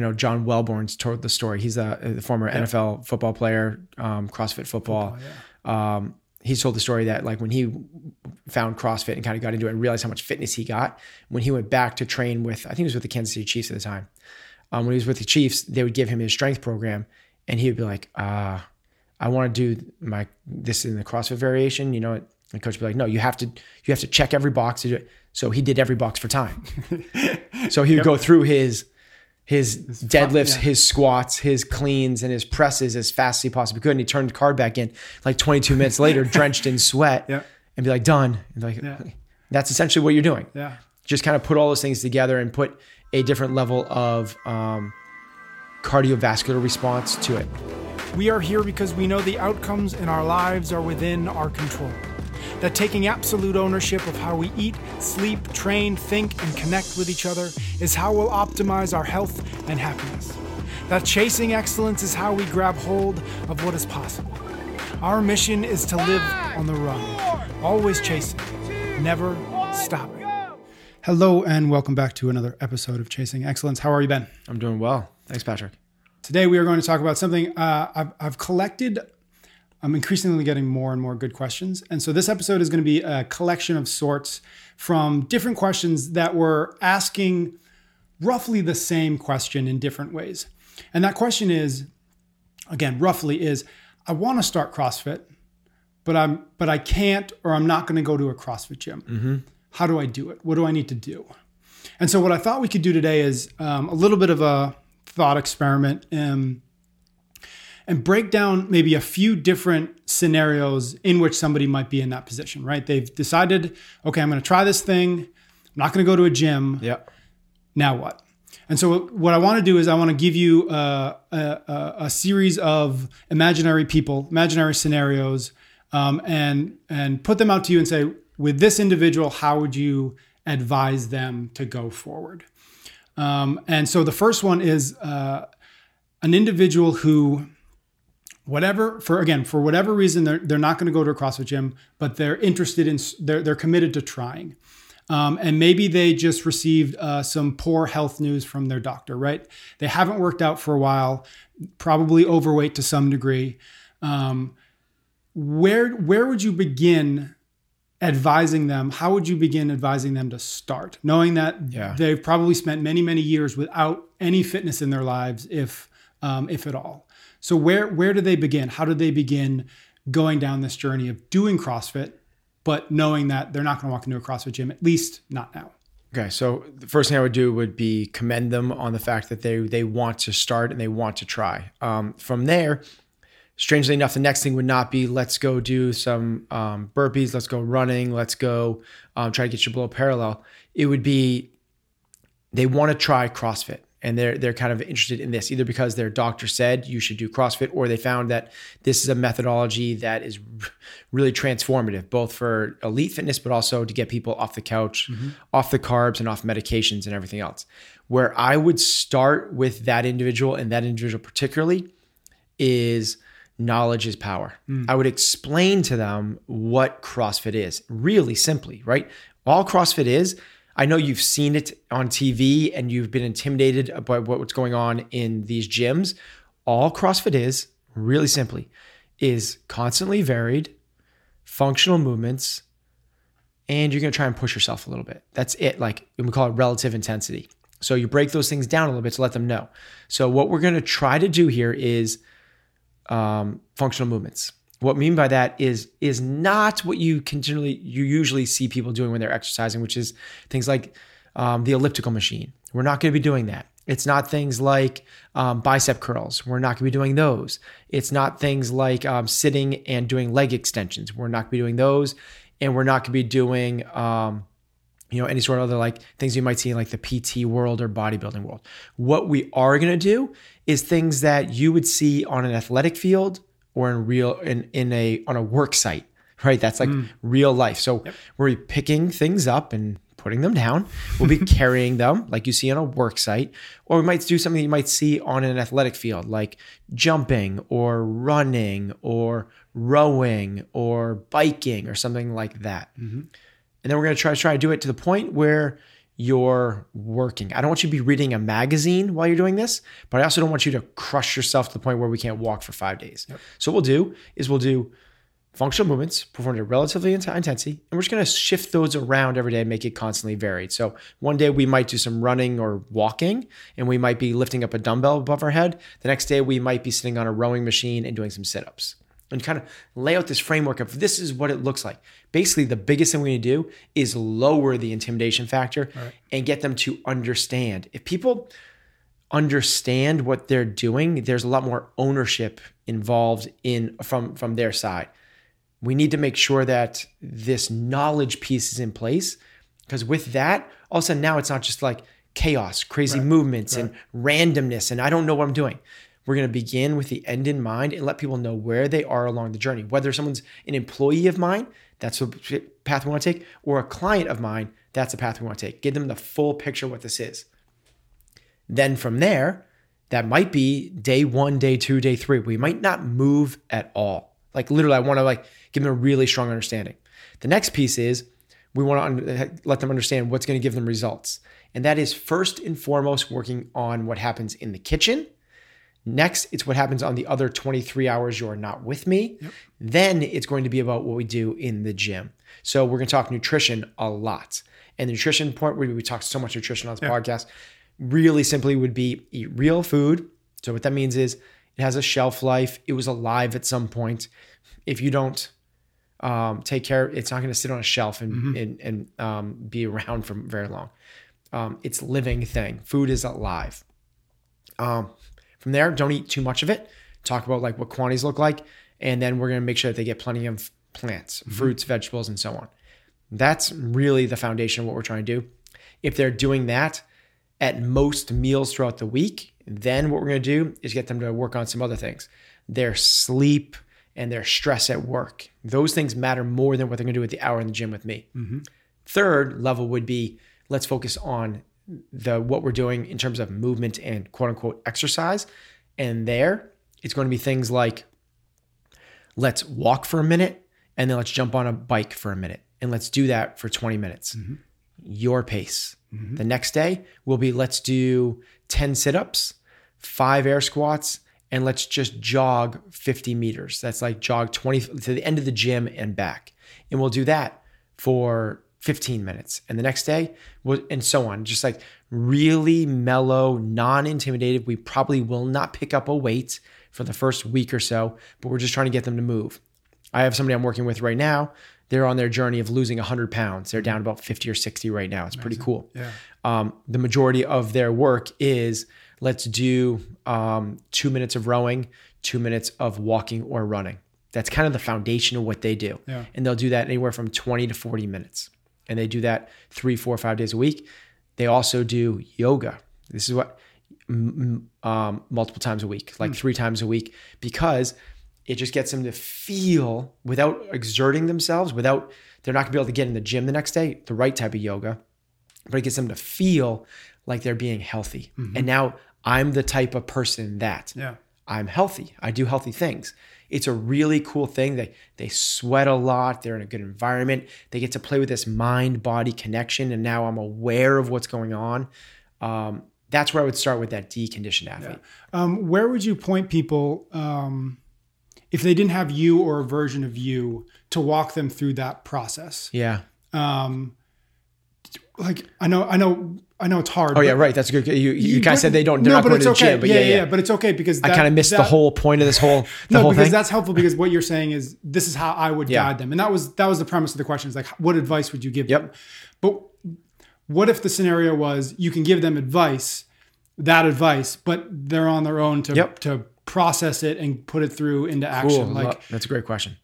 I know John Wellborn's told the story. He's a former NFL football player, CrossFit football. He told the story that like when he found CrossFit and kind of got into it and realized how much fitness he got, when he went back to train with, I think he was with the Kansas City Chiefs at the time. When he was with the Chiefs, they would give him his strength program and he would be like, I want to do this in the CrossFit variation, you know. And coach would be like, no, you have to check every box to do it. So he did every box for time. So he would go through his deadlifts, his squats, his cleans, and his presses as fast as he possibly could. And he turned the card back in like 22 minutes later, drenched in sweat, and be like, done. And like, that's essentially what you're doing. Yeah. Just kind of put all those things together and put a different level of cardiovascular response to it. We are here because we know the outcomes in our lives are within our control. That taking absolute ownership of how we eat, sleep, train, think, and connect with each other is how we'll optimize our health and happiness. That chasing excellence is how we grab hold of what is possible. Our mission is to live on the run, always chasing, never stopping. Hello, and welcome back to another episode of Chasing Excellence. How are you, Ben? I'm doing well. Thanks, Patrick. Today, we are going to talk about something I've collected. I'm increasingly getting more and more good questions. And so this episode is going to be a collection of sorts from different questions that were asking roughly the same question in different ways. And that question is, again, roughly is, I want to start CrossFit, but I can't, or I'm not going to go to a CrossFit gym. Mm-hmm. How do I do it? What do I need to do? And so what I thought we could do today is a little bit of a thought experiment and break down maybe a few different scenarios in which somebody might be in that position, right? They've decided, okay, I'm going to try this thing. I'm not going to go to a gym. Yep. Now what? And so what I want to do is I want to give you a series of imaginary people, imaginary scenarios, and put them out to you and say, with this individual, how would you advise them to go forward? And so the first one is an individual who... for whatever reason, they're not going to go to a CrossFit gym, but they're interested in, they're committed to trying. And maybe they just received some poor health news from their doctor, right? They haven't worked out for a while, probably overweight to some degree. Where would you begin advising them? How would you begin advising them to start? Knowing that they've probably spent many, many years without any fitness in their lives, if at all. So where do they begin? How do they begin going down this journey of doing CrossFit, but knowing that they're not going to walk into a CrossFit gym, at least not now? Okay. So the first thing I would do would be commend them on the fact that they want to start and they want to try. From there, strangely enough, the next thing would not be, let's go do some burpees, let's go running, let's go try to get your below parallel. It would be, they want to try CrossFit. And they're kind of interested in this, either because their doctor said you should do CrossFit, or they found that this is a methodology that is really transformative, both for elite fitness, but also to get people off the couch, off the carbs and off medications and everything else. Where I would start with that individual, and that individual particularly, is knowledge is power. Mm. I would explain to them what CrossFit is, really simply, right? All CrossFit is, I know you've seen it on TV and you've been intimidated by what's going on in these gyms. All CrossFit is, really simply, is constantly varied, functional movements, and you're going to try and push yourself a little bit. That's it. Like, we call it relative intensity. So you break those things down a little bit to let them know. So what we're going to try to do here is functional movements. What I mean by that is not what you usually see people doing when they're exercising, which is things like the elliptical machine. We're not going to be doing that. It's not things like bicep curls. We're not going to be doing those. It's not things like sitting and doing leg extensions. We're not going to be doing those. And we're not going to be doing any sort of other like things you might see in like the PT world or bodybuilding world. What we are going to do is things that you would see on an athletic field, or on a work site, right? That's like real life. So we're picking things up and putting them down. We'll be carrying them like you see on a work site, or we might do something you might see on an athletic field, like jumping or running or rowing or biking or something like that. Mm-hmm. And then we're going to try to do it to the point where you're working. I don't want you to be reading a magazine while you're doing this, but I also don't want you to crush yourself to the point where we can't walk for 5 days. Yep. So what we'll do is we'll do functional movements performed at relatively intensity, and we're just going to shift those around every day and make it constantly varied. So one day we might do some running or walking, and we might be lifting up a dumbbell above our head. The next day we might be sitting on a rowing machine and doing some sit-ups. And kind of lay out this framework of this is what it looks like. Basically, the biggest thing we're going to do is lower the intimidation factor and get them to understand. If people understand what they're doing, there's a lot more ownership involved in from their side. We need to make sure that this knowledge piece is in place, because with that, all of a sudden now it's not just like chaos, crazy movements and randomness, and I don't know what I'm doing. We're going to begin with the end in mind and let people know where they are along the journey. Whether someone's an employee of mine, that's the path we want to take, or a client of mine, that's the path we want to take. Give them the full picture of what this is. Then from there, that might be day one, day two, day three. We might not move at all. Like literally, I want to give them a really strong understanding. The next piece is we want to let them understand what's going to give them results. And that is first and foremost working on what happens in the kitchen. Next, it's what happens on the other 23 hours you're not with me. Yep. Then it's going to be about what we do in the gym. So we're going to talk nutrition a lot. And the nutrition point, where we talk so much nutrition on this podcast, really simply would be eat real food. So what that means is it has a shelf life. It was alive at some point. If you don't take care, it's not going to sit on a shelf and be around for very long. It's a living thing. Food is alive. From there, don't eat too much of it. Talk about what quantities look like. And then we're going to make sure that they get plenty of plants, fruits, vegetables, and so on. That's really the foundation of what we're trying to do. If they're doing that at most meals throughout the week, then what we're going to do is get them to work on some other things. Their sleep and their stress at work. Those things matter more than what they're going to do at the hour in the gym with me. Third level would be, let's focus on what we're doing in terms of movement and quote unquote exercise. And there it's going to be things like, let's walk for a minute and then let's jump on a bike for a minute. And let's do that for 20 minutes, your pace. The next day will be, let's do 10 sit-ups, 5 air squats, and let's just jog 50 meters. That's jog 20 to the end of the gym and back. And we'll do that for 15 minutes. And the next day, and so on. Just really mellow, non-intimidative. We probably will not pick up a weight for the first week or so, but we're just trying to get them to move. I have somebody I'm working with right now. They're on their journey of losing 100 pounds. They're down about 50 or 60 right now. It's pretty cool. Yeah. The majority of their work is, let's do 2 minutes of rowing, 2 minutes of walking or running. That's kind of the foundation of what they do. Yeah. And they'll do that anywhere from 20 to 40 minutes. And they do that 3, 4, 5 days a week. They also do yoga. This is what multiple times a week, 3 times a week, because it just gets them to feel without exerting themselves, they're not gonna be able to get in the gym the next day, the right type of yoga, but it gets them to feel like they're being healthy. And now I'm the type of person that I'm healthy. I do healthy things. It's a really cool thing. They sweat a lot. They're in a good environment. They get to play with this mind-body connection, and now I'm aware of what's going on. That's where I would start with that deconditioned athlete. Yeah. Where would you point people if they didn't have you or a version of you to walk them through that process? Yeah. I know it's hard. Oh yeah, right. That's good. You kind of said they're not going to the gym, but yeah. But it's okay because I kind of missed the whole point of this whole thing. That's helpful, because what you're saying is this is how I would guide them, and that was the premise of the question. Is what advice would you give them? But what if the scenario was you can give them advice, but they're on their own to process it and put it through into action? Cool. That's a great question.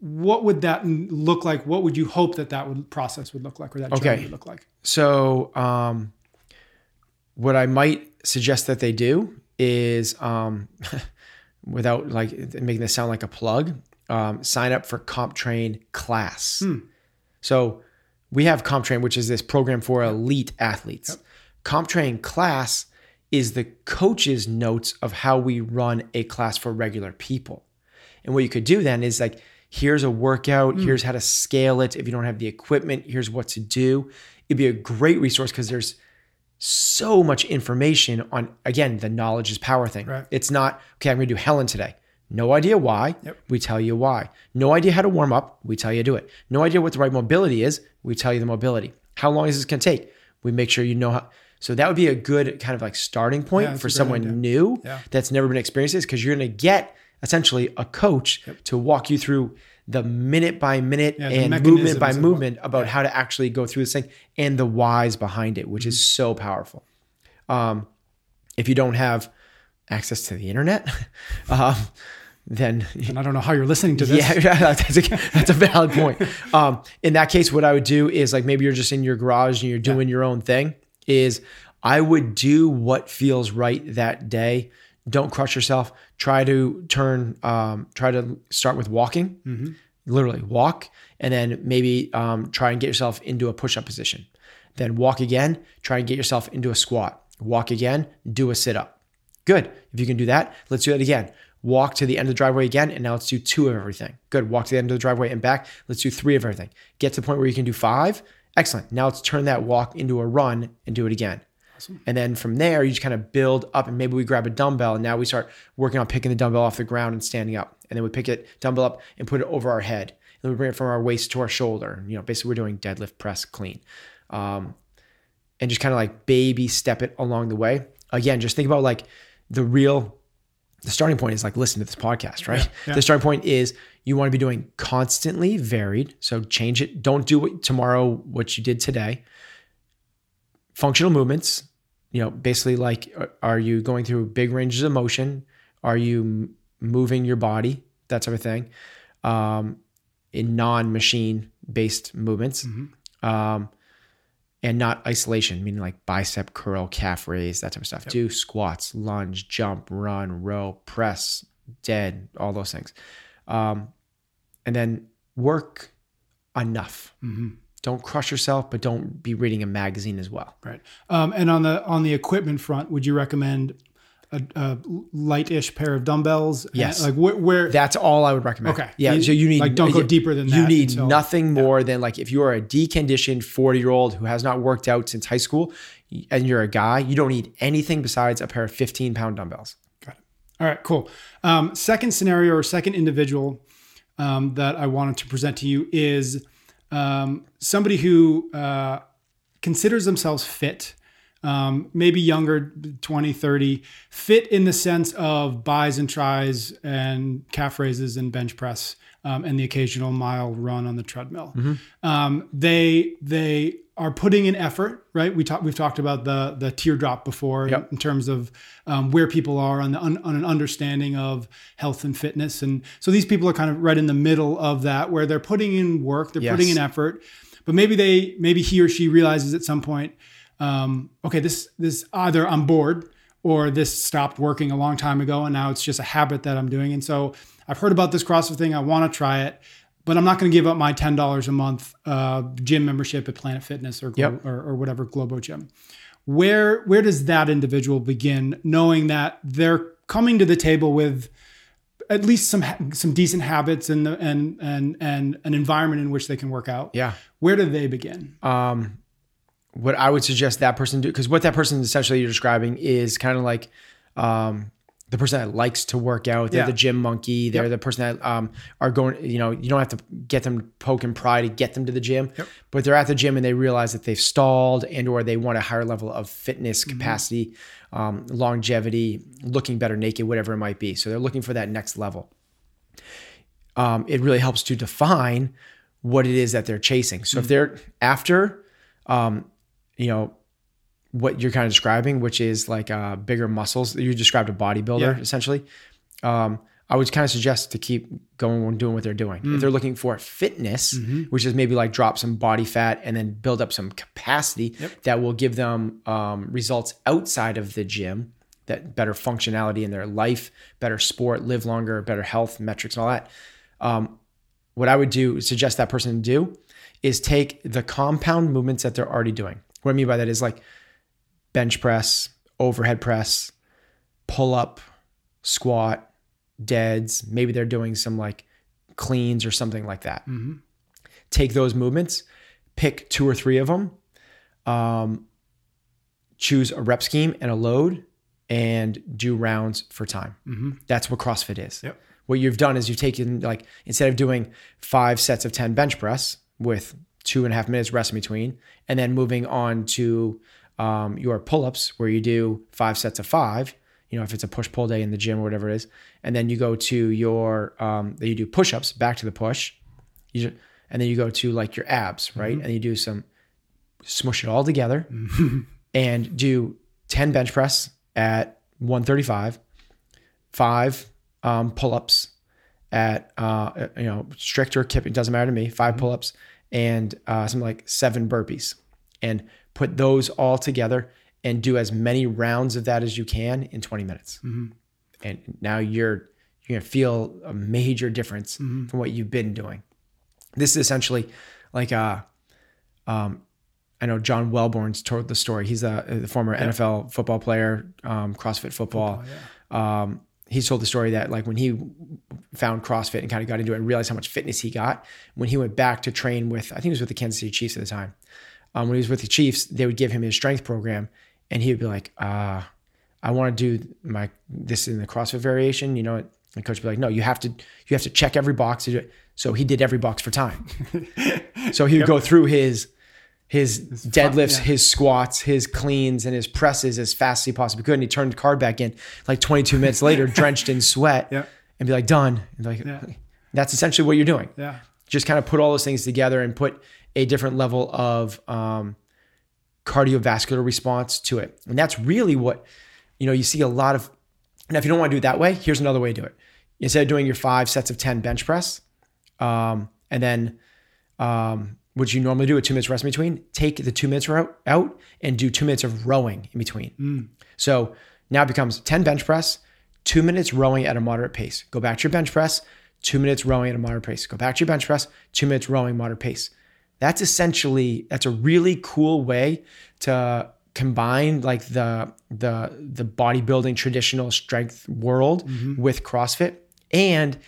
What would that look like? What would you hope that process would look like, or that journey would look like? So what I might suggest that they do is, without making this sound like a plug, sign up for CompTrain Class. So we have CompTrain, which is this program for elite athletes. CompTrain Class is the coach's notes of how we run a class for regular people. And what you could do then is here's a workout. Here's how to scale it. If you don't have the equipment, here's what to do. it'd be a great resource because there's so much information on, again, the knowledge is power thing. Right. It's not, okay, I'm going to do Helen today. No idea why, yep. We tell you why. No idea how to warm up, we tell you to do it. No idea what the right mobility is, we tell you the mobility. How long is this going to take? We make sure you know how. So that would be a good kind of like starting point for someone new that's never been experienced this, because you're going to get essentially a coach to walk you through the minute by minute and movement by movement about how to actually go through this thing and the whys behind it, which is so powerful. If you don't have access to the internet, then and I don't know how you're listening to this. Yeah, that's a valid point. In that case, what I would do is, like, maybe you're just in your garage and you're doing your own thing, is I would do what feels right that day. Don't crush yourself. Try to start with walking, literally walk, and then maybe try and get yourself into a push-up position. Then walk again, try and get yourself into a squat. Walk again, do a sit-up. Good. If you can do that, let's do that again. Walk to the end of the driveway again, and now let's do 2 of everything. Good, walk to the end of the driveway and back. Let's do 3 of everything. Get to the point where you can do 5. Excellent. Now let's turn that walk into a run and do it again. Awesome. And then from there, you just kind of build up, and maybe we grab a dumbbell, and now we start working on picking the dumbbell off the ground and standing up. And then we pick it dumbbell up and put it over our head. And then we bring it from our waist to our shoulder. You know, basically we're doing deadlift, press, clean. And just kind of like baby step it along the way. Again, just think about like the starting point is like, listen to this podcast, right? Yeah, yeah. The starting point is you want to be doing constantly varied. So change it. Don't do what you did today. Functional movements, you know, basically like, are you going through big ranges of motion? Are you moving your body? That type of thing. In non-machine based movements. And not isolation, meaning like bicep curl, calf raise, that type of stuff. Yep. Do squats, lunge, jump, run, row, press, dead, all those things. And then work enough. Don't crush yourself, but don't be reading a magazine as well. Right. And on the equipment front, would you recommend a light-ish pair of dumbbells? Yes. Like where? That's all I would recommend. Okay. Yeah. So you need, like, don't go deeper than that. You need nothing more than, like, if you are a deconditioned 40-year-old who has not worked out since high school and you're a guy, you don't need anything besides a pair of 15-pound dumbbells. Got it. All right, cool. Second scenario or second individual that I wanted to present to you is somebody who considers themselves fit. Maybe younger, 20, 30, fit in the sense of buys and tries and calf raises and bench press, and the occasional mile run on the treadmill. They are putting in effort, right? We've talked about the teardrop before in terms of where people are on an understanding of health and fitness. And so these people are kind of right in the middle of that, where they're putting in work, they're putting in effort, but maybe he or she realizes at some point, okay, this either I'm bored or this stopped working a long time ago and now it's just a habit that I'm doing. And so I've heard about this CrossFit thing. I want to try it, but I'm not going to give up my $10 a month gym membership at Planet Fitness or whatever, Globo Gym. Where does that individual begin, knowing that they're coming to the table with at least some decent habits and an environment in which they can work out? Yeah. Where do they begin? What I would suggest that person do, because what that person essentially you're describing is kind of like the person that likes to work out. They're the gym monkey. They're the person that are going, you know, you don't have to get them to poke and pry to get them to the gym, but they're at the gym and they realize that they've stalled and or they want a higher level of fitness capacity, longevity, looking better naked, whatever it might be. So they're looking for that next level. It really helps to define what it is that they're chasing. So if they're after, you know, what you're kind of describing, which is like bigger muscles. You described a bodybuilder, essentially. I would kind of suggest to keep going and doing what they're doing. If they're looking for fitness, which is maybe like drop some body fat and then build up some capacity that will give them results outside of the gym, that better functionality in their life, better sport, live longer, better health metrics and all that. What I would suggest that person do is take the compound movements that they're already doing. What I mean by that is like bench press, overhead press, pull up, squat, deads. Maybe they're doing some like cleans or something like that. Take those movements, pick 2 or 3 of them, choose a rep scheme and a load and do rounds for time. Mm-hmm. That's what CrossFit is. Yep. What you've done is you've taken, like, instead of doing 5 sets of 10 bench press with 2.5 minutes rest in between, and then moving on to your pull-ups where you do 5 sets of 5, you know, if it's a push-pull day in the gym or whatever it is, and then you go to your, you do push-ups, back to the push, and then you go to like your abs, right? Mm-hmm. And you do some, smush it all together and do 10 bench press at 135, 5 pull-ups at, strict or kipping, doesn't matter to me, 5 mm-hmm. pull-ups and something like 7 burpees, and put those all together and do as many rounds of that as you can in 20 minutes. Mm-hmm. And now you're gonna feel a major difference mm-hmm. from what you've been doing. This is essentially like I know John Wellborn's told the story. He's the former yeah. NFL football player, CrossFit football. Yeah. He's told the story that, like, when he found CrossFit and kind of got into it and realized how much fitness he got, when he went back to train with, I think it was with the Kansas City Chiefs at the time. When he was with the Chiefs, they would give him his strength program and he would be like, I want to do this in the CrossFit variation, you know. And coach would be like, no, you have to check every box to do it. So he did every box for time. So he would go through his deadlifts, his squats, his cleans, and his presses as fast as he possibly could. And he turned the card back in like 22 minutes later, drenched in sweat, and be like, done. And like, that's essentially what you're doing. Yeah. Just kind of put all those things together and put a different level of cardiovascular response to it. And that's really what, you see a lot of. Now, if you don't want to do it that way, here's another way to do it. Instead of doing your 5 sets of 10 bench press, and then, what you normally do with 2 minutes rest in between, take the 2 minutes out and do 2 minutes of rowing in between. Mm. So now it becomes 10 bench press, 2 minutes rowing at a moderate pace. Go back to your bench press, 2 minutes rowing at a moderate pace. Go back to your bench press, 2 minutes rowing, moderate pace. That's a really cool way to combine like the bodybuilding traditional strength world mm-hmm. with CrossFit, and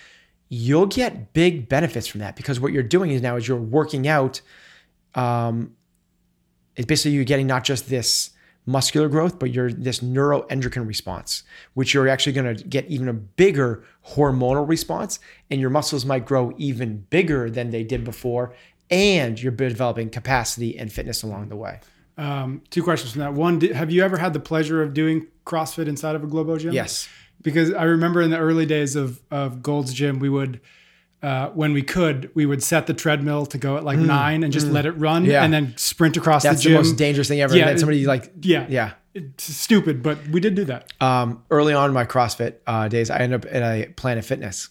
you'll get big benefits from that, because what you're doing is you're working out. It's basically you're getting not just this muscular growth, but you're this neuroendocrine response, which you're actually going to get even a bigger hormonal response, and your muscles might grow even bigger than they did before. And you're developing capacity and fitness along the way. 2 questions from that. One, have you ever had the pleasure of doing CrossFit inside of a Globo Gym? Yes. Because I remember in the early days of Gold's Gym, we would, when we could, set the treadmill to go at like 9 and just let it run and then sprint across the gym. That's the most dangerous thing ever. Yeah, and somebody it's stupid, but we did do that. Early on in my CrossFit days, I ended up at a Planet Fitness,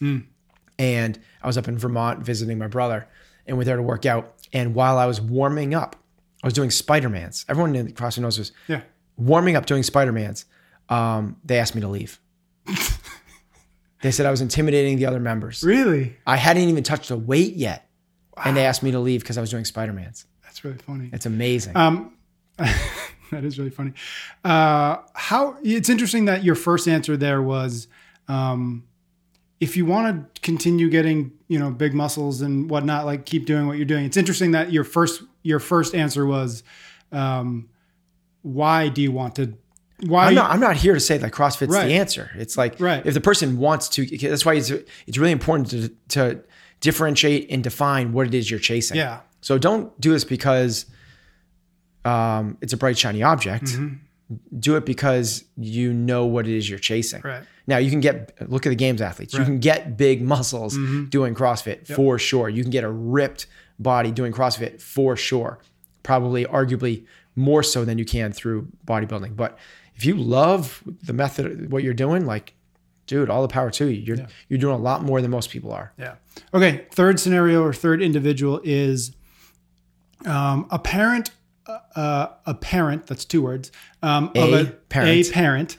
and I was up in Vermont visiting my brother, and we're there to work out. And while I was warming up, I was doing Spider-Mans. Everyone in CrossFit knows this. Yeah. Warming up, doing Spider-Mans. They asked me to leave. They said I was intimidating the other members. Really? I hadn't even touched the weight yet. Wow. And they asked me to leave because I was doing Spider-Mans. That's really funny. It's amazing. That is really funny. It's interesting that your first answer there was, if you want to continue getting, big muscles and whatnot, like keep doing what you're doing. It's interesting that your first answer was, why do you want to? Why? I'm not here to say that CrossFit's the answer. It's like if the person wants to. That's why it's really important to differentiate and define what it is you're chasing. Yeah. So don't do this because it's a bright shiny object. Mm-hmm. Do it because you know what it is you're chasing. Right. Now you can look at the games athletes. Right. You can get big muscles doing CrossFit for sure. You can get a ripped body doing CrossFit for sure. Probably arguably more so than you can through bodybuilding. But if you love the method, what you're doing, like, dude, all the power to you. You're doing a lot more than most people are. Yeah. Okay. Third scenario or third individual is a parent, that's 2 words, a parent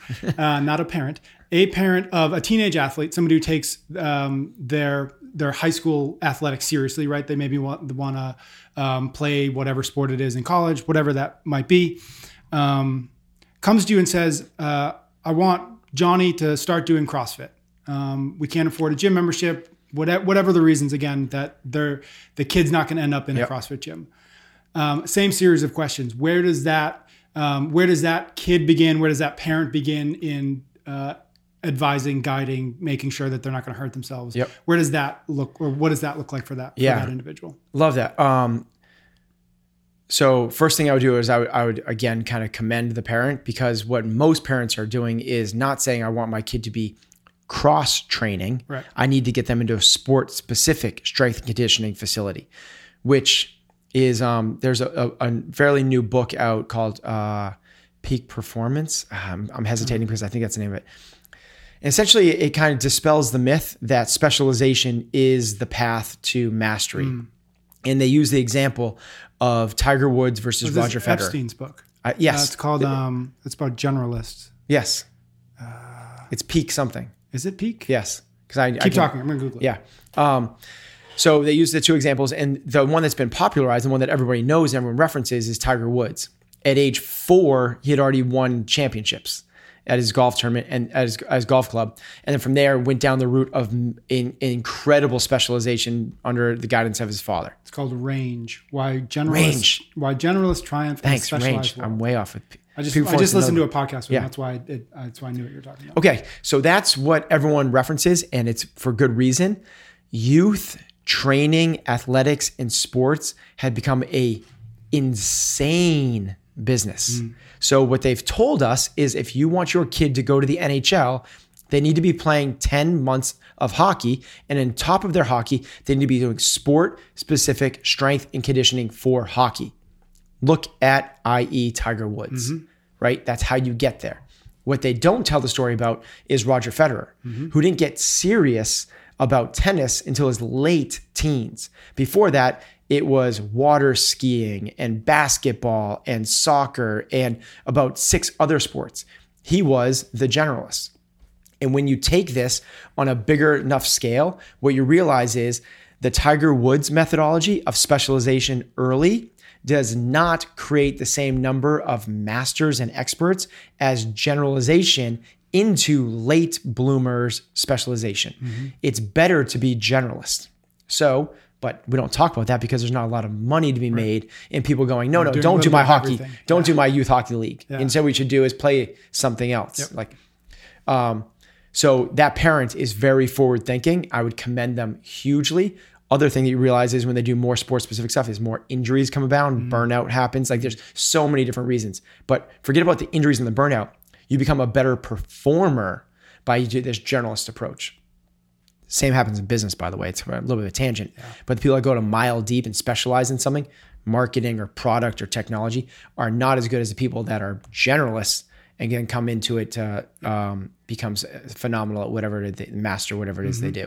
of a teenage athlete, somebody who takes their high school athletics seriously, right? They maybe want to play whatever sport it is in college, whatever that might be, comes to you and says, I want Johnny to start doing CrossFit. We can't afford a gym membership, whatever the reasons, again, that the kid's not going to end up in a CrossFit gym. Same series of questions. Where does that kid begin? Where does that parent begin in advising, guiding, making sure that they're not going to hurt themselves? Yep. Where does that look, or what does that look like for that, for that individual? Love that. So first thing I would do is I would again, kind of commend the parent, because what most parents are doing is not saying, I want my kid to be cross training. Right. I need to get them into a sport specific strength and conditioning facility, which is, there's a fairly new book out called, Peak Performance. I'm hesitating because I think that's the name of it. And essentially it kind of dispels the myth that specialization is the path to mastery. Mm. And they use the example of Tiger Woods versus Roger Federer. Epstein's book. Yes. It's called, it's about generalists. Yes. It's Peak something. Is it Peak? Yes. Because I keep talking. I'm going to Google it. Yeah. So they use the two examples, and the one that's been popularized, the one that everybody knows and everyone references, is Tiger Woods. At age 4, he had already won championships at his golf tournament and at his golf club. And then from there went down the route of incredible specialization under the guidance of his father. It's called Range. Why generalists triumph. Thanks, and Range. World. I'm way off with I just listened to a podcast with him. That's why I knew what you're talking about. Okay. So that's what everyone references, and it's for good reason. Youth training, athletics, and sports had become a insane business. Mm. So what they've told us is if you want your kid to go to the NHL, they need to be playing 10 months of hockey. And on top of their hockey, they need to be doing sport-specific strength and conditioning for hockey. Look at, i.e. Tiger Woods, mm-hmm. right? That's how you get there. What they don't tell the story about is Roger Federer, mm-hmm. who didn't get serious about tennis until his late teens. Before that, it was water skiing and basketball and soccer and about 6 other sports. He was the generalist. And when you take this on a bigger enough scale, what you realize is the Tiger Woods methodology of specialization early does not create the same number of masters and experts as generalization into late bloomers specialization. Mm-hmm. It's better to be generalist. So, but we don't talk about that because there's not a lot of money to be made and people going, no, don't do my hockey. Everything. Don't do my youth hockey league. Yeah. Instead, what we should do is play something else. Yep. So that parent is very forward thinking. I would commend them hugely. Other thing that you realize is when they do more sports specific stuff is more injuries come about, burnout happens. Like there's so many different reasons, but forget about the injuries and the burnout. You become a better performer by this generalist approach. Same happens in business, by the way. It's a little bit of a tangent. Yeah. But the people that go to mile deep and specialize in something, marketing or product or technology, are not as good as the people that are generalists and can come into it to becomes phenomenal at whatever they master, whatever it is mm-hmm. they do.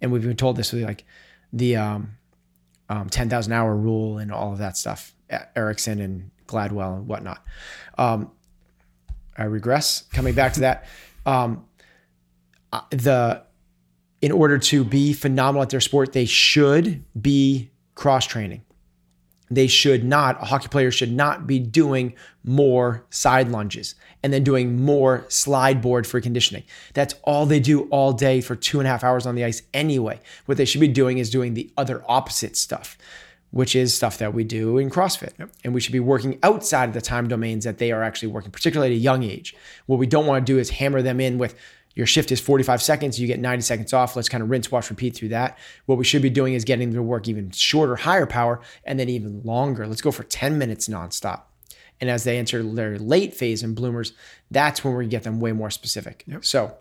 And we've been told this with like the 10,000 hour rule and all of that stuff, Erickson and Gladwell and whatnot. I regress. Coming back to that, in order to be phenomenal at their sport, they should be cross-training. They should not, a hockey player should not be doing more side lunges and then doing more slide board for conditioning. That's all they do all day for 2.5 hours on the ice anyway. What they should be doing is doing the other opposite stuff, which is stuff that we do in CrossFit. Yep. And we should be working outside of the time domains that they are actually working, particularly at a young age. What we don't want to do is hammer them in with, your shift is 45 seconds, you get 90 seconds off. Let's kind of rinse, wash, repeat through that. What we should be doing is getting them to work even shorter, higher power, and then even longer. Let's go for 10 minutes nonstop. And as they enter their late phase in bloomers, that's when we get them way more specific. Yep. So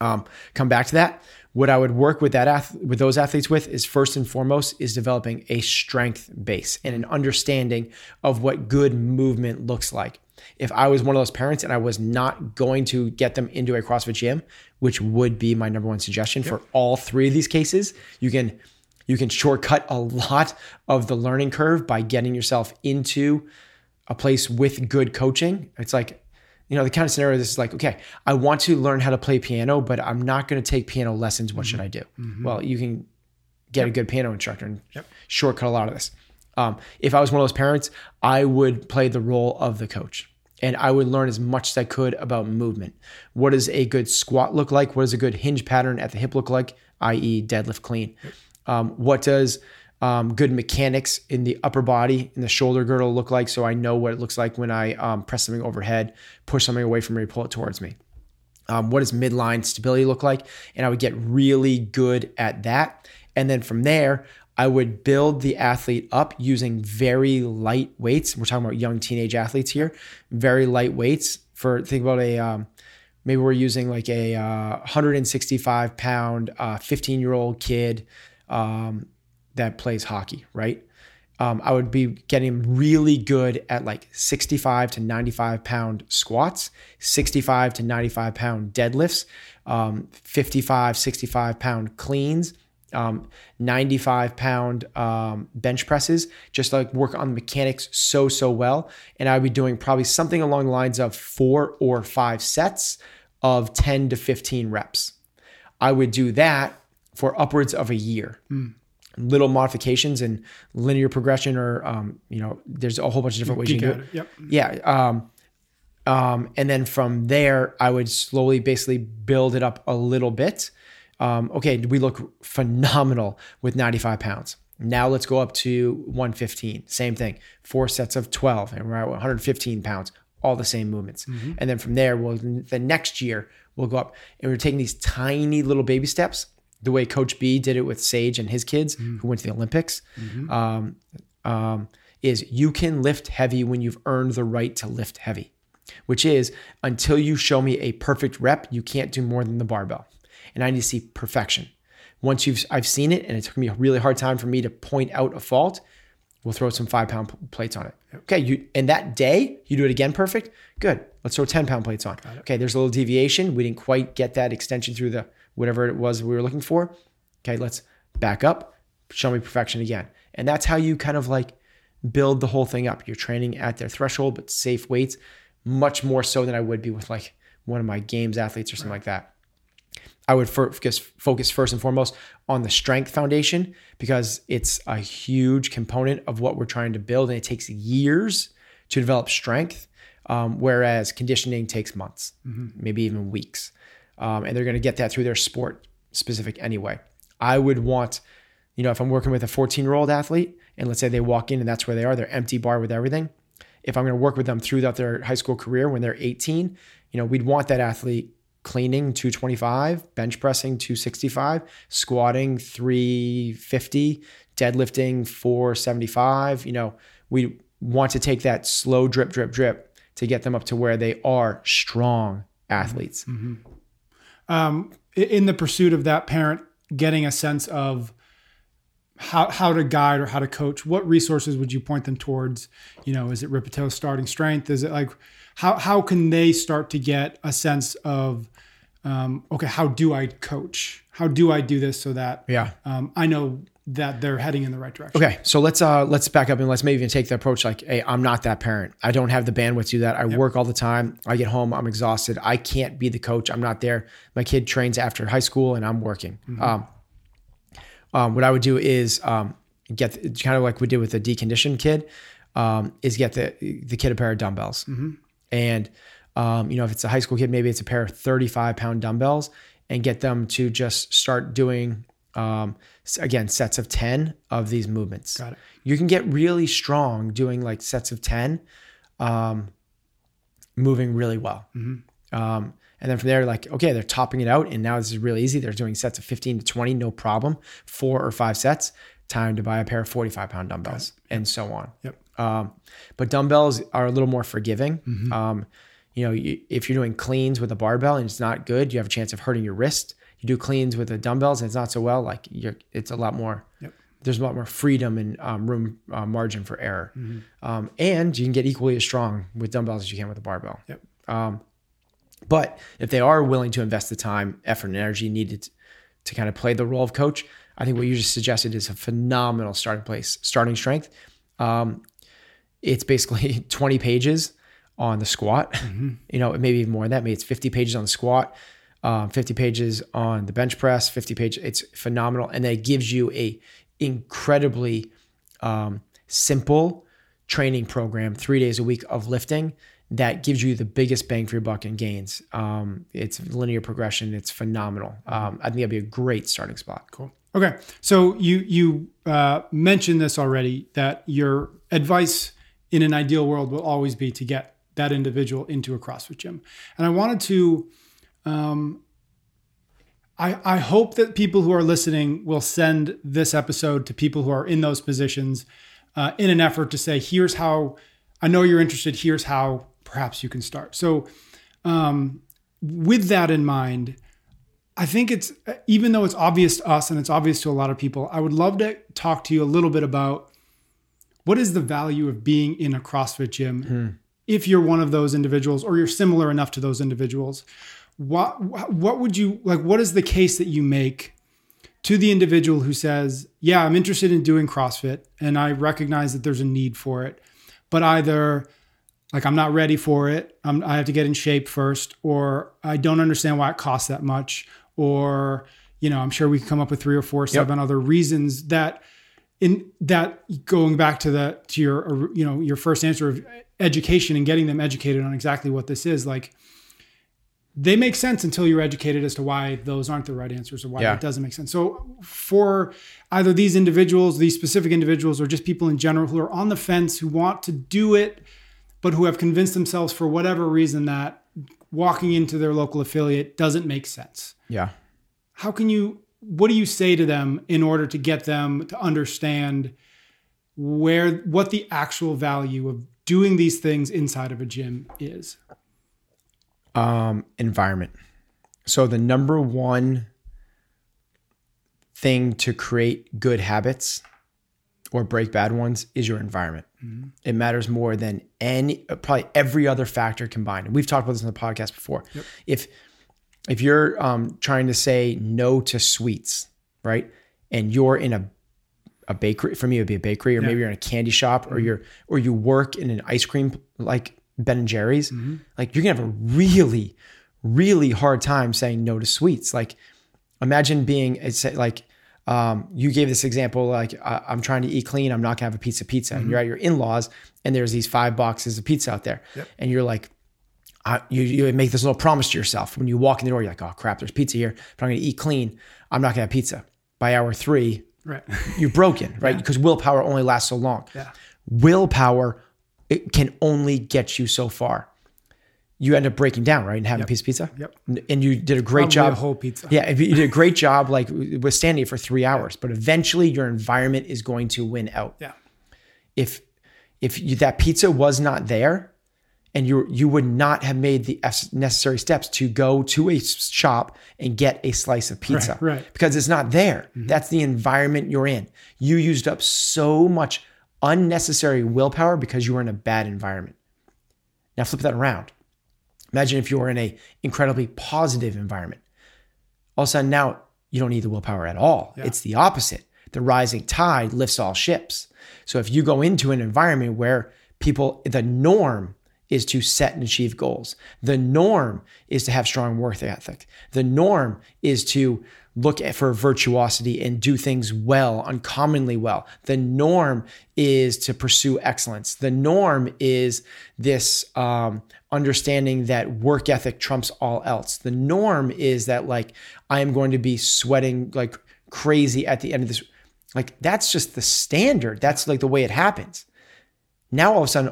come back to that. What I would work with those athletes with is first and foremost is developing a strength base and an understanding of what good movement looks like. If I was one of those parents and I was not going to get them into a CrossFit gym, which would be my number one suggestion for all 3 of these cases, you can shortcut a lot of the learning curve by getting yourself into a place with good coaching. It's like, you know, the kind of scenario this is like, okay, I want to learn how to play piano, but I'm not going to take piano lessons. What should I do? Mm-hmm. Well, you can get a good piano instructor and shortcut a lot of this. If I was one of those parents, I would play the role of the coach and I would learn as much as I could about movement. What does a good squat look like? What does a good hinge pattern at the hip look like, i.e. deadlift clean? What does good mechanics in the upper body, in the shoulder girdle look like, so I know what it looks like when I press something overhead, push something away from me, pull it towards me. What does midline stability look like? And I would get really good at that. And then from there, I would build the athlete up using very light weights. We're talking about young teenage athletes here, very light weights. Think about a, maybe we're using like a 165 pound, 15-year-old kid that plays hockey, right? I would be getting really good at like 65 to 95 pound squats, 65 to 95 pound deadlifts, 55, 65 pound cleans, 95 pound bench presses, just like work on the mechanics so well. And I'd be doing probably something along the lines of 4 or 5 sets of 10 to 15 reps. I would do that for upwards of a year. Little modifications and linear progression, or, there's a whole bunch of different ways you can do it. Yep. Yeah. And then from there, I would slowly basically build it up a little bit. Okay. We look phenomenal with 95 pounds. Now let's go up to 115. Same thing, 4 sets of 12, and we're at 115 pounds, all the same movements. Mm-hmm. And then from there, the next year we'll go up, and we're taking these tiny little baby steps, the way Coach B did it with Sage and his kids who went to the Olympics, is you can lift heavy when you've earned the right to lift heavy, which is until you show me a perfect rep, you can't do more than the barbell. And I need to see perfection. Once I've seen it, and it took me a really hard time for me to point out a fault, we'll throw some 5-pound plates on it. Okay, and that day, you do it again perfect, good. Let's throw 10-pound plates on. Okay, there's a little deviation. We didn't quite get that extension through the whatever it was we were looking for. Okay, let's back up, show me perfection again. And that's how you kind of like build the whole thing up. You're training at their threshold, but safe weights, much more so than I would be with like one of my games athletes or something like that. I would focus first and foremost on the strength foundation, because it's a huge component of what we're trying to build, and it takes years to develop strength, whereas conditioning takes months, maybe even weeks. And they're going to get that through their sport specific anyway. I would want, if I'm working with a 14-year-old athlete, and let's say they walk in and that's where they are, they're empty bar with everything. If I'm going to work with them throughout their high school career when they're 18, we'd want that athlete cleaning 225, bench pressing 265, squatting 350, deadlifting 475. We want to take that slow drip to get them up to where they are strong athletes. In the pursuit of that parent, getting a sense of how to guide or how to coach, what resources would you point them towards? Is it Rippetoe Starting Strength? Is it like, how can they start to get a sense of, okay, how do I coach? How do I do this so that I know that they're heading in the right direction? Okay. So let's back up, and let's maybe even take the approach like, hey, I'm not that parent. I don't have the bandwidth to do that. I work all the time. I get home, I'm exhausted. I can't be the coach. I'm not there. My kid trains after high school and I'm working. What I would do is get kind of like we did with the deconditioned kid, is get the kid a pair of dumbbells. And if it's a high school kid, maybe it's a pair of 35-pound dumbbells, and get them to just start doing sets of 10 of these movements. Got it. You can get really strong doing like sets of 10, moving really well. And then from there, like, okay, they're topping it out, and now this is really easy. They're doing sets of 15 to 20, no problem. 4 or 5 sets, time to buy a pair of 45-pound dumbbells, and so on. But dumbbells are a little more forgiving. If you're doing cleans with a barbell and it's not good, you have a chance of hurting your wrist. You do cleans with the dumbbells and it's not so well, like it's a lot more, there's a lot more freedom and room margin for error. And you can get equally as strong with dumbbells as you can with a barbell. But if they are willing to invest the time, effort, and energy needed to kind of play the role of coach, I think what you just suggested is a phenomenal starting place. Starting Strength. It's basically 20 pages on the squat, maybe even more than that. Maybe it's 50 pages on the squat, 50 pages on the bench press, 50 pages. It's phenomenal. And that gives you a incredibly simple training program, 3 days a week of lifting, that gives you the biggest bang for your buck in gains. It's linear progression. It's phenomenal. I think that'd be a great starting spot. Cool. Okay. So you mentioned this already, that your advice in an ideal world will always be to get that individual into a CrossFit gym. And I wanted to, I hope that people who are listening will send this episode to people who are in those positions in an effort to say, here's how, I know you're interested, here's how perhaps you can start. So with that in mind, I think it's, even though it's obvious to us and it's obvious to a lot of people, I would love to talk to you a little bit about what is the value of being in a CrossFit gym if you're one of those individuals or you're similar enough to those individuals. What would you, like, what is the case that you make to the individual who says, yeah, I'm interested in doing CrossFit and I recognize that there's a need for it, but either like, I'm not ready for it. I have to get in shape first, or I don't understand why it costs that much. Or, you know, I'm sure we can come up with 3 or 4, 7 other reasons that in that going back to the, to your, you know, your first answer of education and getting them educated on exactly what this is, like, they make sense until you're educated as to why those aren't the right answers or why it doesn't make sense. So for either these individuals, these specific individuals, or just people in general who are on the fence, who want to do it, but who have convinced themselves for whatever reason that walking into their local affiliate doesn't make sense. Yeah. How can you, what do you say to them in order to get them to understand where, what the actual value of doing these things inside of a gym is? Environment. So the number one thing to create good habits or break bad ones is your environment. Mm-hmm. It matters more than probably every other factor combined. And we've talked about this on the podcast before. Yep. If you're trying to say no to sweets, right? And you're in a bakery, for me, it would be a bakery, or maybe you're in a candy shop, or you work in an ice cream, like Ben and Jerry's, like, you're gonna have a really, really hard time saying no to sweets. Like, imagine being, it's like, you gave this example, like, I'm trying to eat clean, I'm not gonna have a piece of pizza. And you're at your in-laws and there's these 5 boxes of pizza out there. Yep. And you're like, you make this little promise to yourself. When you walk in the door, you're like, oh crap, there's pizza here. If I'm gonna eat clean, I'm not gonna have pizza. By hour 3, you're broken, right? Because willpower only lasts so long. Yeah. Willpower, it can only get you so far. You end up breaking down, right? And having a piece of pizza. Yep. And you did a great job. A whole pizza. Yeah. You did a great job, like, withstanding it for 3 hours, but eventually your environment is going to win out. Yeah. If that pizza was not there, and you would not have made the necessary steps to go to a shop and get a slice of pizza, right? Because it's not there. Mm-hmm. That's the environment you're in. You used up so much unnecessary willpower because you were in a bad environment. Now flip that around. Imagine if you were in an incredibly positive environment. All of a sudden now you don't need the willpower at all. Yeah. It's the opposite. The rising tide lifts all ships. So if you go into an environment where people, the norm is to set and achieve goals. The norm is to have strong work ethic. The norm is to look for virtuosity and do things well, uncommonly well. The norm is to pursue excellence. The norm is this understanding that work ethic trumps all else. The norm is that, like, I am going to be sweating like crazy at the end of this. Like, that's just the standard. That's like the way it happens. Now, all of a sudden,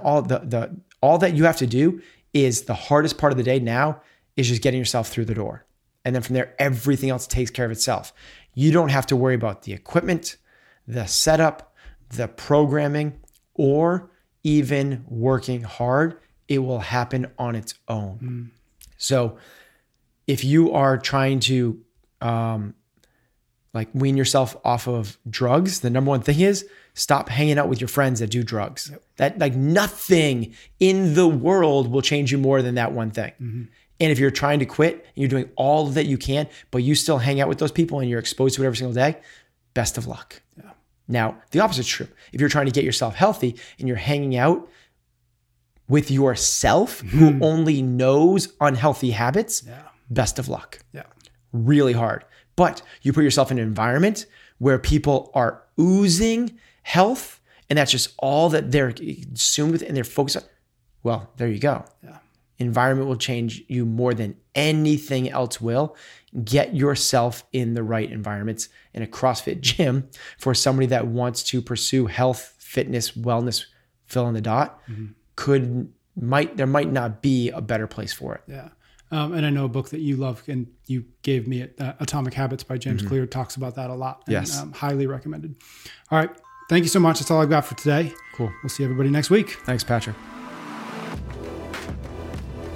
all that you have to do is, the hardest part of the day now is just getting yourself through the door. And then from there, everything else takes care of itself. You don't have to worry about the equipment, the setup, the programming, or even working hard. It will happen on its own. Mm. So if you are trying to like, wean yourself off of drugs, the number one thing is stop hanging out with your friends that do drugs. Yep. That, like, nothing in the world will change you more than that one thing. Mm-hmm. And if you're trying to quit and you're doing all that you can, but you still hang out with those people and you're exposed to it every single day, best of luck. Yeah. Now, the opposite's true. If you're trying to get yourself healthy and you're hanging out with yourself, who only knows unhealthy habits, best of luck. Yeah. Really hard. But you put yourself in an environment where people are oozing health and that's just all that they're consumed with and they're focused on, well, there you go. Yeah. Environment will change you more than anything else will. Get yourself in the right environments. In a CrossFit gym, for somebody that wants to pursue health, fitness, wellness, fill in the dot, there might not be a better place for it. Yeah. And I know a book that you love and you gave me, Atomic Habits by James Clear, talks about that a lot. And, yes. Highly recommended. All right. Thank you so much. That's all I've got for today. Cool. We'll see everybody next week. Thanks, Patrick.